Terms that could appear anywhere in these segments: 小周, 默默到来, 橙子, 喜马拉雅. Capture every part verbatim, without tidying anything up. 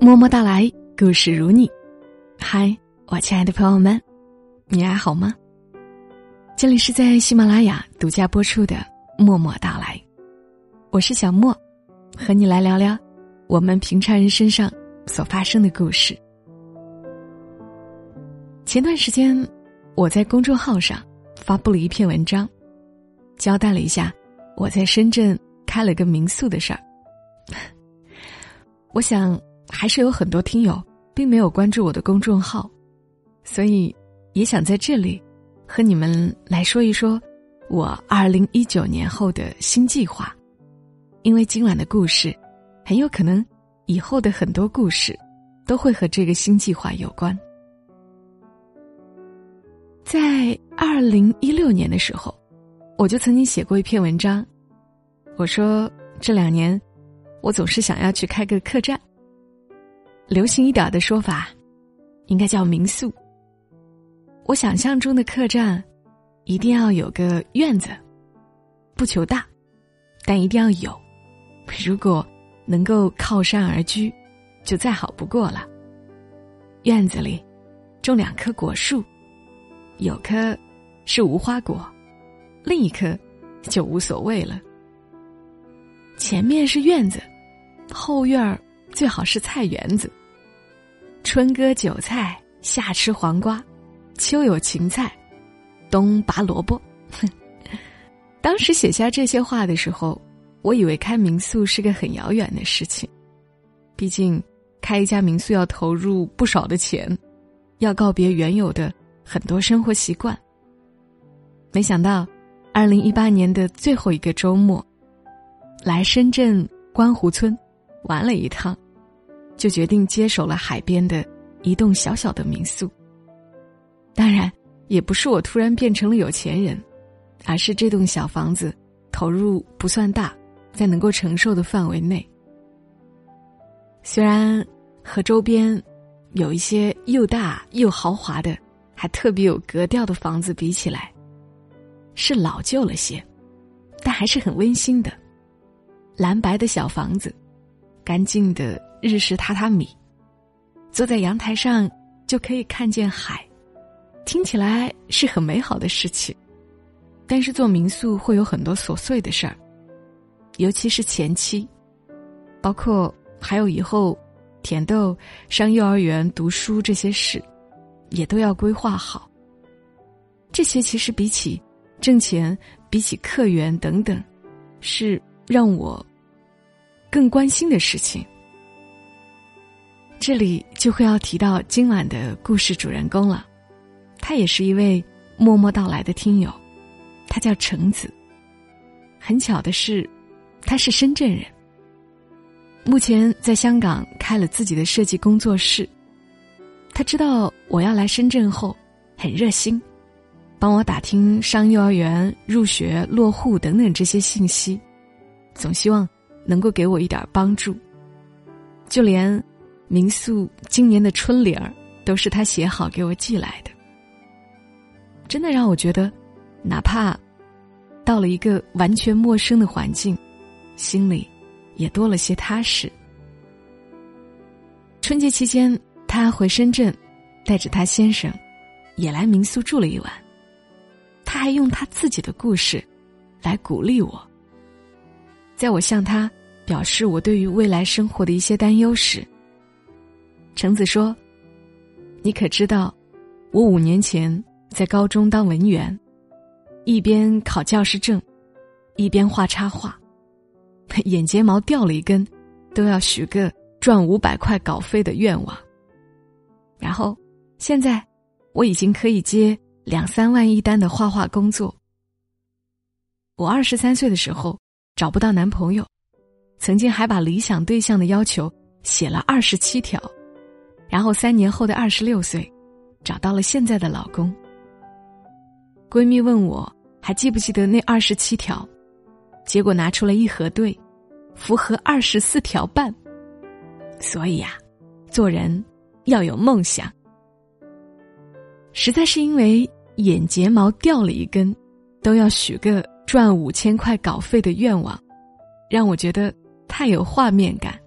默默到来，故事如你。嗨，我亲爱的朋友们，你还好吗？这里是在喜马拉雅独家播出的默默到来，我是小默，和你来聊聊我们平常人身上所发生的故事。前段时间我在公众号上发布了一篇文章，交代了一下我在深圳开了个民宿的事儿。我想还是有很多听友并没有关注我的公众号，所以也想在这里和你们来说一说我二零一九年后的新计划，因为今晚的故事很有可能以后的很多故事都会和这个新计划有关。在二零一六年的时候，我就曾经写过一篇文章，我说这两年我总是想要去开个客栈，流行一点的说法应该叫民宿。我想象中的客栈一定要有个院子，不求大，但一定要有，如果能够靠山而居就再好不过了。院子里种两棵果树，有棵是无花果，另一棵就无所谓了。前面是院子，后院儿最好是菜园子，春割韭菜，夏吃黄瓜，秋有芹菜，冬拔萝卜。当时写下这些话的时候，我以为开民宿是个很遥远的事情，毕竟开一家民宿要投入不少的钱，要告别原有的很多生活习惯。没想到二零一八年的最后一个周末，来深圳观湖村玩了一趟，就决定接手了海边的一栋小小的民宿。当然也不是我突然变成了有钱人，而是这栋小房子投入不算大，在能够承受的范围内。虽然和周边有一些又大又豪华的还特别有格调的房子比起来是老旧了些，但还是很温馨的。蓝白的小房子，干净的日式榻榻米，坐在阳台上就可以看见海，听起来是很美好的事情。但是做民宿会有很多琐碎的事儿，尤其是前期，包括还有以后甜豆上幼儿园读书这些事也都要规划好。这些其实比起挣钱，比起客源等等，是让我更关心的事情。这里就会要提到今晚的故事主人公了，他也是一位默默到来的听友，他叫橙子。很巧的是，他是深圳人，目前在香港开了自己的设计工作室。他知道我要来深圳后很热心，帮我打听上幼儿园、入学、落户等等这些信息，总希望能够给我一点帮助。就连民宿今年的春联儿都是他写好给我寄来的，真的让我觉得哪怕到了一个完全陌生的环境，心里也多了些踏实。春节期间他回深圳，带着他先生也来民宿住了一晚。他还用他自己的故事来鼓励我，在我向他表示我对于未来生活的一些担忧时，橙子说：你可知道我五年前在高中当文员，一边考教师证一边画插画，眼睫毛掉了一根都要许个赚五百块稿费的愿望。然后现在我已经可以接两三万一单的画画工作。我二十三岁的时候找不到男朋友，曾经还把理想对象的要求写了二十七条，然后三年后的二十六岁找到了现在的老公。闺蜜问我还记不记得那二十七条，结果拿出了一核对，符合二十四条半。所以啊，做人要有梦想。实在是因为眼睫毛掉了一根都要许个赚五千块稿费的愿望，让我觉得太有画面感，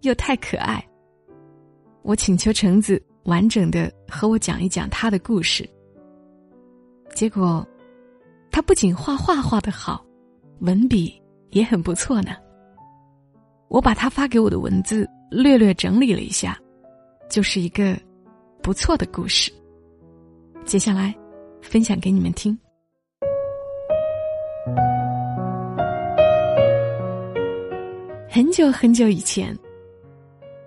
又太可爱。我请求橙子完整地和我讲一讲他的故事。结果，他不仅画画画得好，文笔也很不错呢。我把他发给我的文字略略整理了一下，就是一个不错的故事。接下来，分享给你们听。很久很久以前，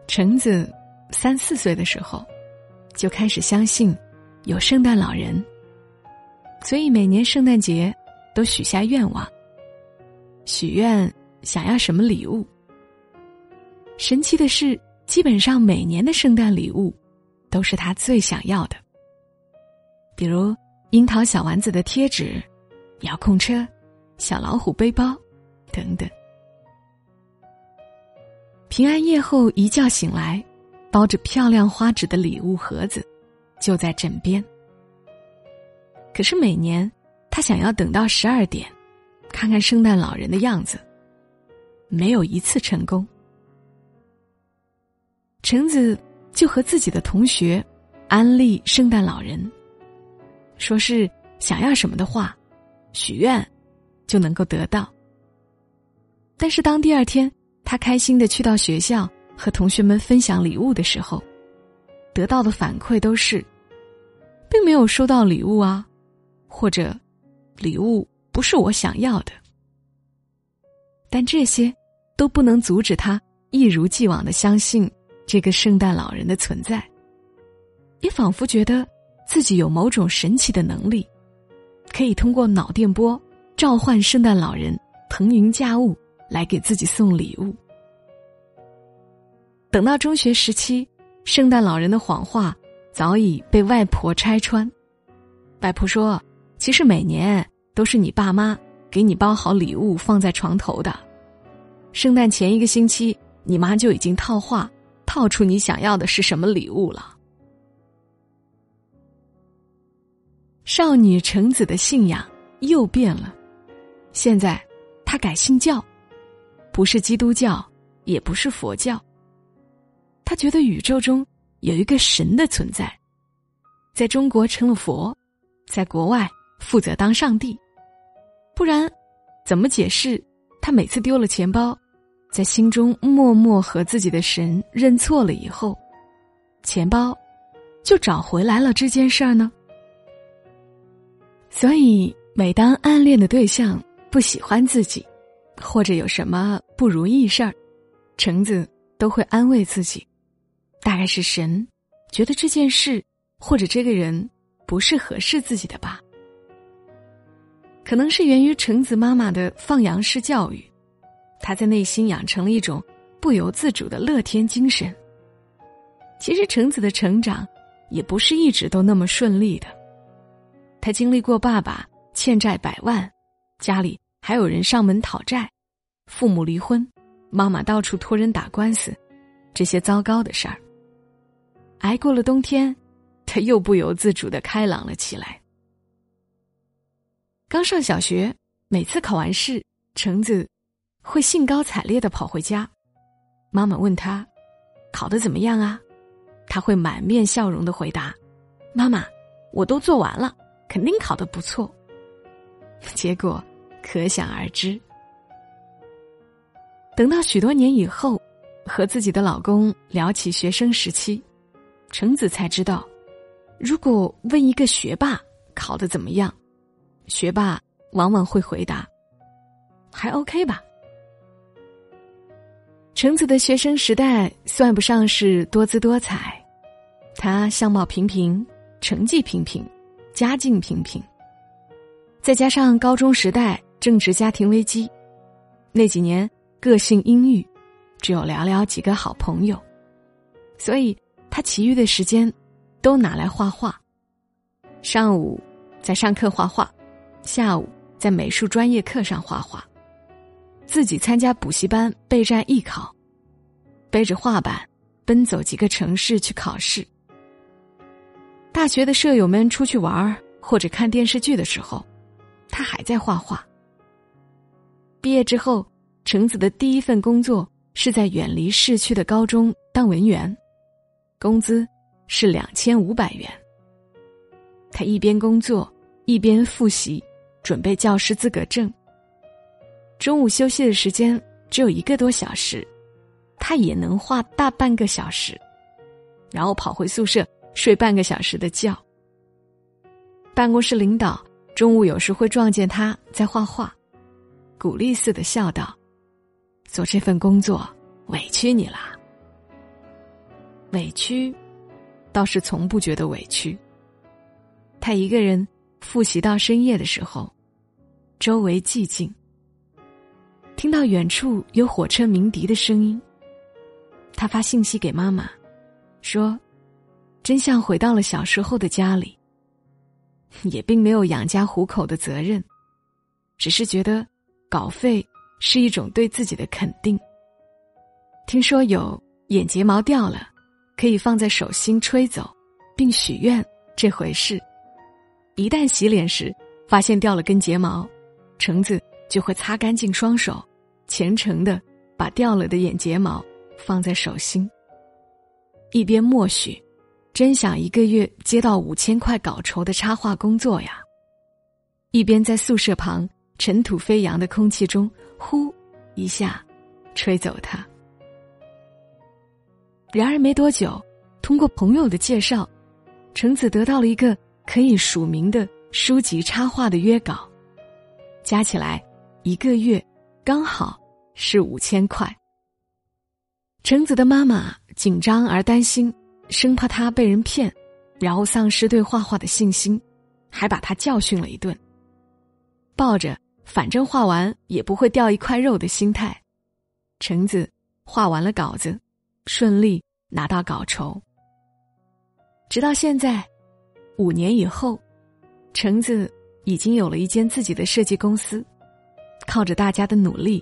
橙子三四岁的时候，就开始相信有圣诞老人，所以每年圣诞节都许下愿望，许愿想要什么礼物。神奇的是，基本上每年的圣诞礼物都是他最想要的，比如樱桃小丸子的贴纸、遥控车、小老虎背包等等。平安夜后一觉醒来，包着漂亮花纸的礼物盒子就在枕边。可是每年他想要等到十二点看看圣诞老人的样子，没有一次成功。橙子就和自己的同学安利圣诞老人，说是想要什么的话许愿就能够得到。但是当第二天他开心地去到学校和同学们分享礼物的时候，得到的反馈都是并没有收到礼物啊，或者礼物不是我想要的。但这些都不能阻止他一如既往地相信这个圣诞老人的存在，也仿佛觉得自己有某种神奇的能力，可以通过脑电波召唤圣诞老人腾云驾雾来给自己送礼物。等到中学时期，圣诞老人的谎话早已被外婆拆穿。外婆说，其实每年都是你爸妈给你包好礼物放在床头的，圣诞前一个星期你妈就已经套话套出你想要的是什么礼物了。少女橙子的信仰又变了，现在她改信教，不是基督教，也不是佛教。她觉得宇宙中有一个神的存在，在中国成了佛，在国外负责当上帝。不然，怎么解释她每次丢了钱包，在心中默默和自己的神认错了以后，钱包就找回来了这件事儿呢？所以每当暗恋的对象不喜欢自己，或者有什么不如意事儿，橙子都会安慰自己，大概是神觉得这件事或者这个人不是合适自己的吧。可能是源于橙子妈妈的放羊式教育，她在内心养成了一种不由自主的乐天精神。其实橙子的成长也不是一直都那么顺利的，他经历过爸爸欠债百万，家里还有人上门讨债，父母离婚，妈妈到处托人打官司，这些糟糕的事儿。挨过了冬天，他又不由自主地开朗了起来。刚上小学，每次考完试，橙子会兴高采烈地跑回家，妈妈问他考得怎么样啊，他会满面笑容地回答，妈妈，我都做完了，肯定考得不错。结果可想而知。等到许多年以后，和自己的老公聊起学生时期，橙子才知道，如果问一个学霸考得怎么样，学霸往往会回答还 OK 吧。橙子的学生时代算不上是多姿多彩，她相貌平平，成绩平平，家境平平，再加上高中时代正值家庭危机，那几年个性阴郁，只有寥寥几个好朋友，所以他其余的时间都拿来画画。上午在上课画画，下午在美术专业课上画画，自己参加补习班备战艺考，背着画板奔走几个城市去考试。大学的舍友们出去玩或者看电视剧的时候，他还在画画。毕业之后，橙子的第一份工作是在远离市区的高中当文员，工资是两千五百元。他一边工作一边复习，准备教师资格证。中午休息的时间只有一个多小时，他也能画大半个小时，然后跑回宿舍睡半个小时的觉。办公室领导中午有时会撞见他在画画，鼓励似的笑道：“做这份工作委屈你啦。”委屈倒是从不觉得委屈。他一个人复习到深夜的时候，周围寂静，听到远处有火车鸣笛的声音。他发信息给妈妈说，真像回到了小时候的家里，也并没有养家糊口的责任，只是觉得稿费是一种对自己的肯定。听说有眼睫毛掉了可以放在手心吹走并许愿这回事，一旦洗脸时发现掉了根睫毛，橙子就会擦干净双手，虔诚地把掉了的眼睫毛放在手心，一边默许，真想一个月接到五千块稿酬的插画工作呀，一边在宿舍旁尘土飞扬的空气中呼一下吹走它。然而没多久，通过朋友的介绍，橙子得到了一个可以署名的书籍插画的约稿，加起来一个月刚好是五千块。橙子的妈妈紧张而担心，生怕他被人骗，然后丧失对画画的信心，还把他教训了一顿。抱着反正画完也不会掉一块肉的心态，橙子画完了稿子，顺利拿到稿酬。直到现在，五年以后，橙子已经有了一间自己的设计公司，靠着大家的努力，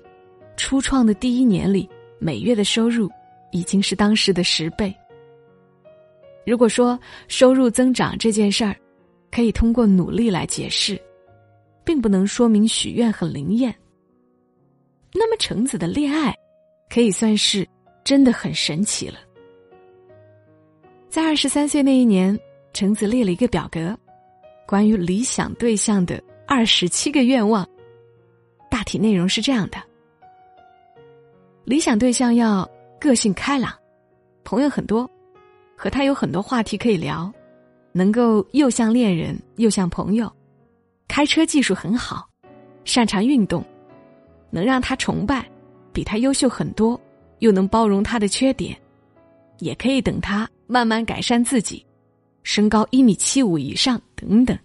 初创的第一年里，每月的收入已经是当时的十倍。如果说收入增长这件事儿可以通过努力来解释，并不能说明许愿很灵验，那么橙子的恋爱可以算是真的很神奇了。在二十三岁那一年，橙子列了一个表格，关于理想对象的二十七个愿望，大体内容是这样的：理想对象要个性开朗，朋友很多，和他有很多话题可以聊，能够又像恋人又像朋友，开车技术很好，擅长运动，能让他崇拜，比他优秀很多，又能包容他的缺点，也可以等他慢慢改善自己，身高一米七五以上等等。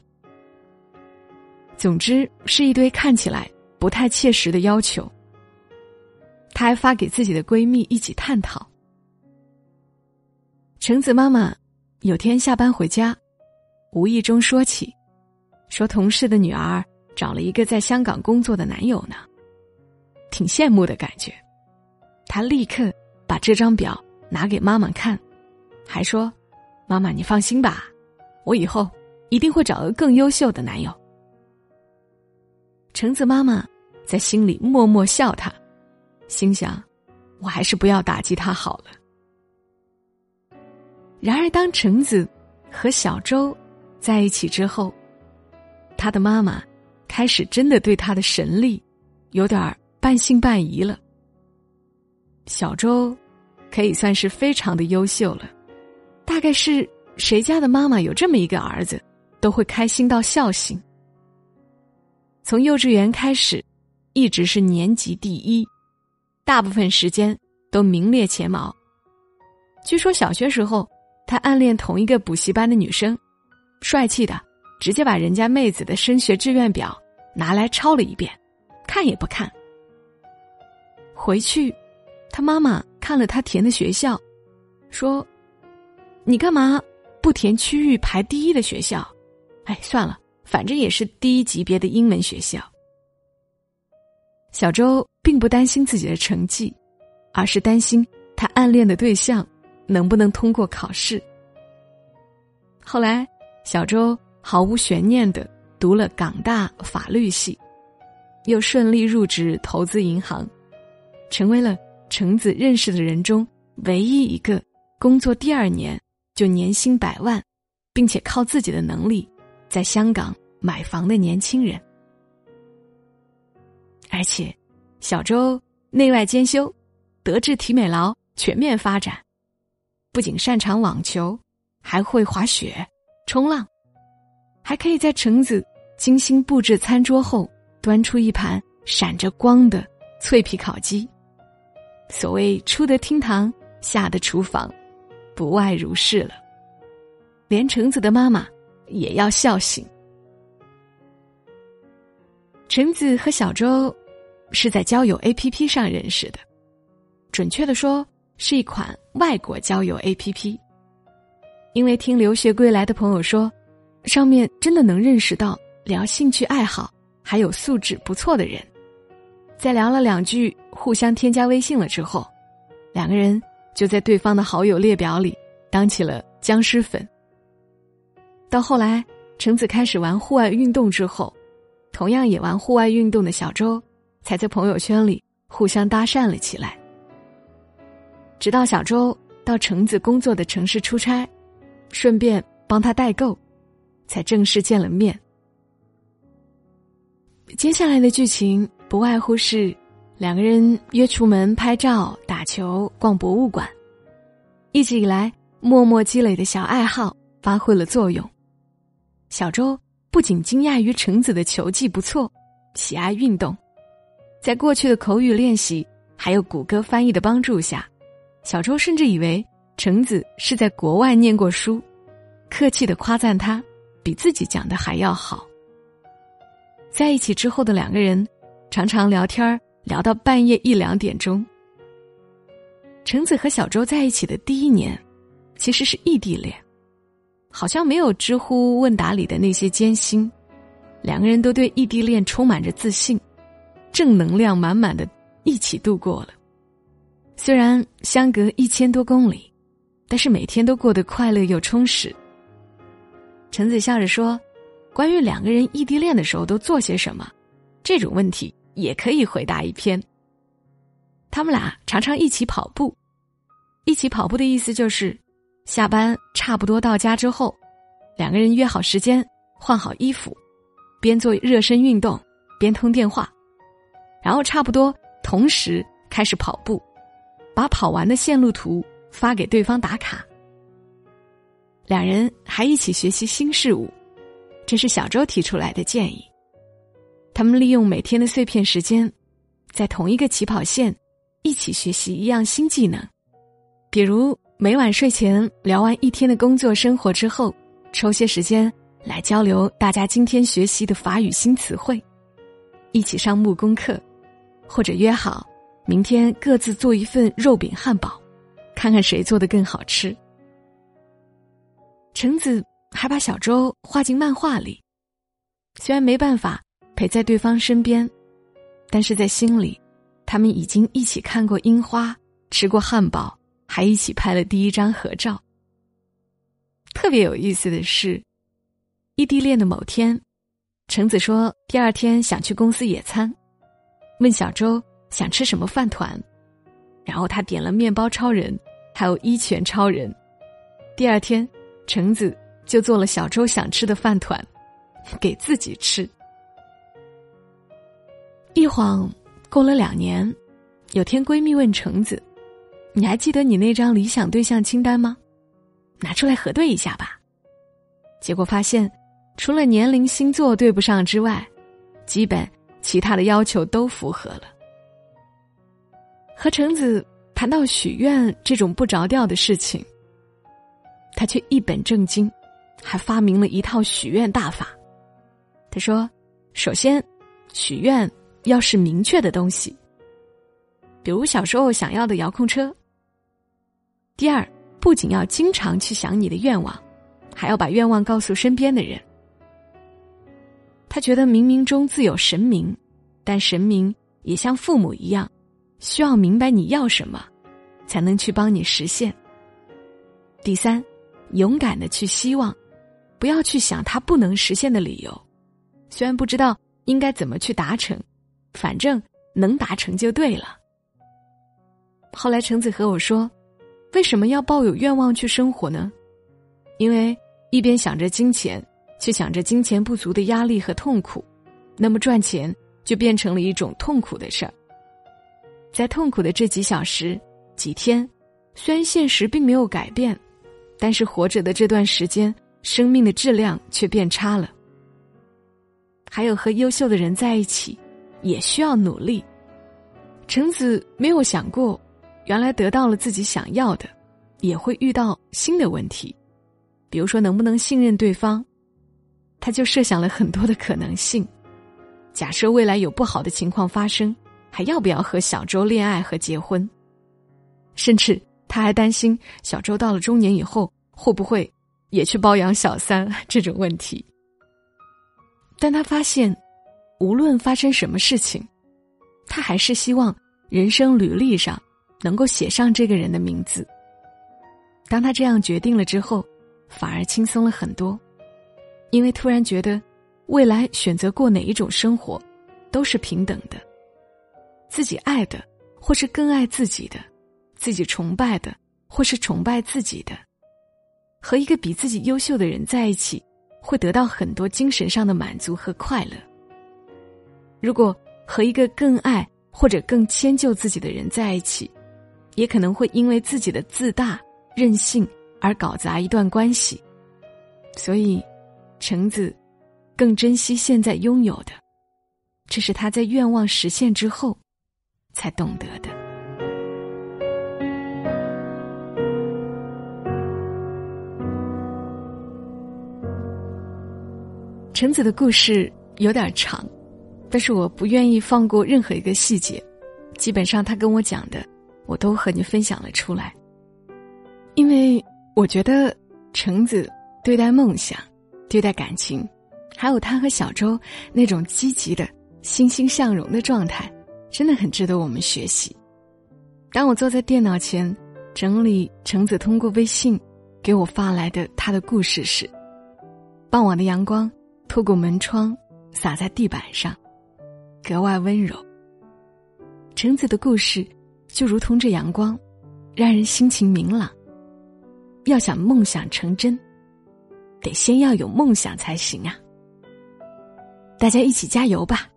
总之是一堆看起来不太切实的要求。她还发给自己的闺蜜一起探讨。橙子妈妈有天下班回家，无意中说起，说同事的女儿找了一个在香港工作的男友呢，挺羡慕的感觉。她立刻把这张表拿给妈妈看，还说：“妈妈，你放心吧，我以后一定会找个更优秀的男友。”橙子妈妈在心里默默笑她，心想我还是不要打击他好了。然而当橙子和小周在一起之后，他的妈妈开始真的对他的神力有点半信半疑了。小周可以算是非常的优秀了，大概是谁家的妈妈有这么一个儿子都会开心到笑醒。从幼稚园开始一直是年级第一，大部分时间都名列前茅。据说小学时候他暗恋同一个补习班的女生，帅气的直接把人家妹子的升学志愿表拿来抄了一遍，看也不看。回去他妈妈看了他填的学校，说：“你干嘛不填区域排第一的学校？哎，算了，反正也是第一级别的英文学校。”小周并不担心自己的成绩，而是担心他暗恋的对象能不能通过考试。后来，小周毫无悬念地读了港大法律系，又顺利入职投资银行，成为了橙子认识的人中唯一一个工作第二年就年薪百万，并且靠自己的能力在香港买房的年轻人。而且小周内外兼修，德智体美劳全面发展，不仅擅长网球，还会滑雪、冲浪，还可以在橙子精心布置餐桌后端出一盘闪着光的脆皮烤鸡。所谓出得厅堂下得厨房，不外如是了，连橙子的妈妈也要笑醒。橙子和小周是在交友 A P P 上认识的，准确的说是一款外国交友 A P P。 因为听留学归来的朋友说，上面真的能认识到聊兴趣爱好还有素质不错的人。在聊了两句互相添加微信了之后，两个人就在对方的好友列表里当起了僵尸粉。到后来橙子开始玩户外运动之后，同样也玩户外运动的小周才在朋友圈里互相搭讪了起来。直到小周到橙子工作的城市出差，顺便帮他代购，才正式见了面。接下来的剧情不外乎是两个人约出门拍照、打球、逛博物馆。一直以来默默积累的小爱好发挥了作用，小周不仅惊讶于橙子的球技不错，喜爱运动，在过去的口语练习还有谷歌翻译的帮助下，小周甚至以为橙子是在国外念过书，客气地夸赞他比自己讲的还要好。在一起之后的两个人常常聊天，聊到半夜一两点钟。橙子和小周在一起的第一年其实是异地恋，好像没有知乎问答里的那些艰辛，两个人都对异地恋充满着自信，正能量满满的一起度过了。虽然相隔一千多公里，但是每天都过得快乐又充实。橙子笑着说，关于两个人异地恋的时候都做些什么，这种问题也可以回答一篇。他们俩常常一起跑步，一起跑步的意思就是下班差不多到家之后，两个人约好时间，换好衣服，边做热身运动边通电话，然后差不多同时开始跑步，把跑完的线路图发给对方打卡。两人还一起学习新事物，这是小周提出来的建议。他们利用每天的碎片时间，在同一个起跑线一起学习一样新技能，比如每晚睡前聊完一天的工作生活之后，抽些时间来交流大家今天学习的法语新词汇，一起上木工课，或者约好明天各自做一份肉饼汉堡，看看谁做得更好吃。橙子还把小周画进漫画里，虽然没办法陪在对方身边，但是在心里他们已经一起看过樱花，吃过汉堡，还一起拍了第一张合照。特别有意思的是，异地恋的某天，橙子说第二天想去公司野餐，问小周想吃什么饭团，然后他点了面包超人还有一拳超人。第二天橙子就做了小周想吃的饭团给自己吃。一晃过了两年，有天闺蜜问橙子，你还记得你那张理想对象清单吗？拿出来核对一下吧。结果发现，除了年龄、星座对不上之外，基本其他的要求都符合了。和橙子谈到许愿这种不着调的事情，他却一本正经，还发明了一套许愿大法。他说，首先，许愿要是明确的东西，比如小时候想要的遥控车。第二，不仅要经常去想你的愿望，还要把愿望告诉身边的人。他觉得冥冥中自有神明，但神明也像父母一样，需要明白你要什么，才能去帮你实现。第三，勇敢的去希望，不要去想他不能实现的理由，虽然不知道应该怎么去达成，反正能达成就对了。后来橙子和我说，为什么要抱有愿望去生活呢？因为一边想着金钱，却想着金钱不足的压力和痛苦，那么赚钱就变成了一种痛苦的事儿。在痛苦的这几小时几天，虽然现实并没有改变，但是活着的这段时间，生命的质量却变差了。还有和优秀的人在一起也需要努力。橙子没有想过，原来得到了自己想要的也会遇到新的问题，比如说能不能信任对方。他就设想了很多的可能性，假设未来有不好的情况发生，还要不要和小周恋爱和结婚？甚至他还担心小周到了中年以后会不会也去包养小三这种问题。但他发现，无论发生什么事情，他还是希望人生履历上能够写上这个人的名字。当他这样决定了之后，反而轻松了很多，因为突然觉得未来选择过哪一种生活都是平等的，自己爱的或是更爱自己的，自己崇拜的或是崇拜自己的，和一个比自己优秀的人在一起，会得到很多精神上的满足和快乐。如果和一个更爱或者更迁就自己的人在一起，也可能会因为自己的自大任性而搞砸一段关系。所以橙子更珍惜现在拥有的，这是他在愿望实现之后才懂得的。橙子的故事有点长，但是我不愿意放过任何一个细节，基本上他跟我讲的我都和你分享了出来。因为我觉得橙子对待梦想，对待感情，还有他和小周那种积极的欣欣向荣的状态，真的很值得我们学习。当我坐在电脑前整理橙子通过微信给我发来的他的故事时，傍晚的阳光透过门窗洒在地板上，格外温柔。橙子的故事就如同这阳光，让人心情明朗。要想梦想成真，得先要有梦想才行啊！大家一起加油吧！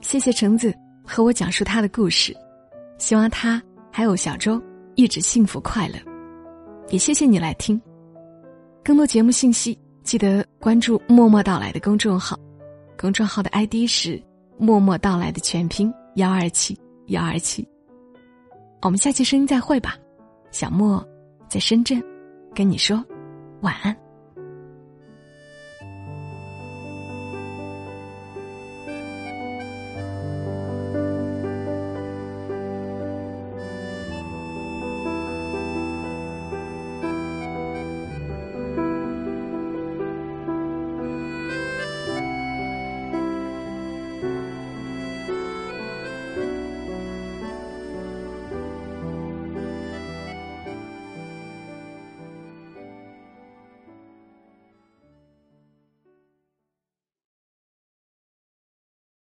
谢谢橙子和我讲述他的故事，希望他还有小周一直幸福快乐。也谢谢你来听。更多节目信息，记得关注默默到来的公众号，公众号的 I D 是默默到来的全拼一二七一二七。我们下期声音再会吧，小莫在深圳跟你说晚安。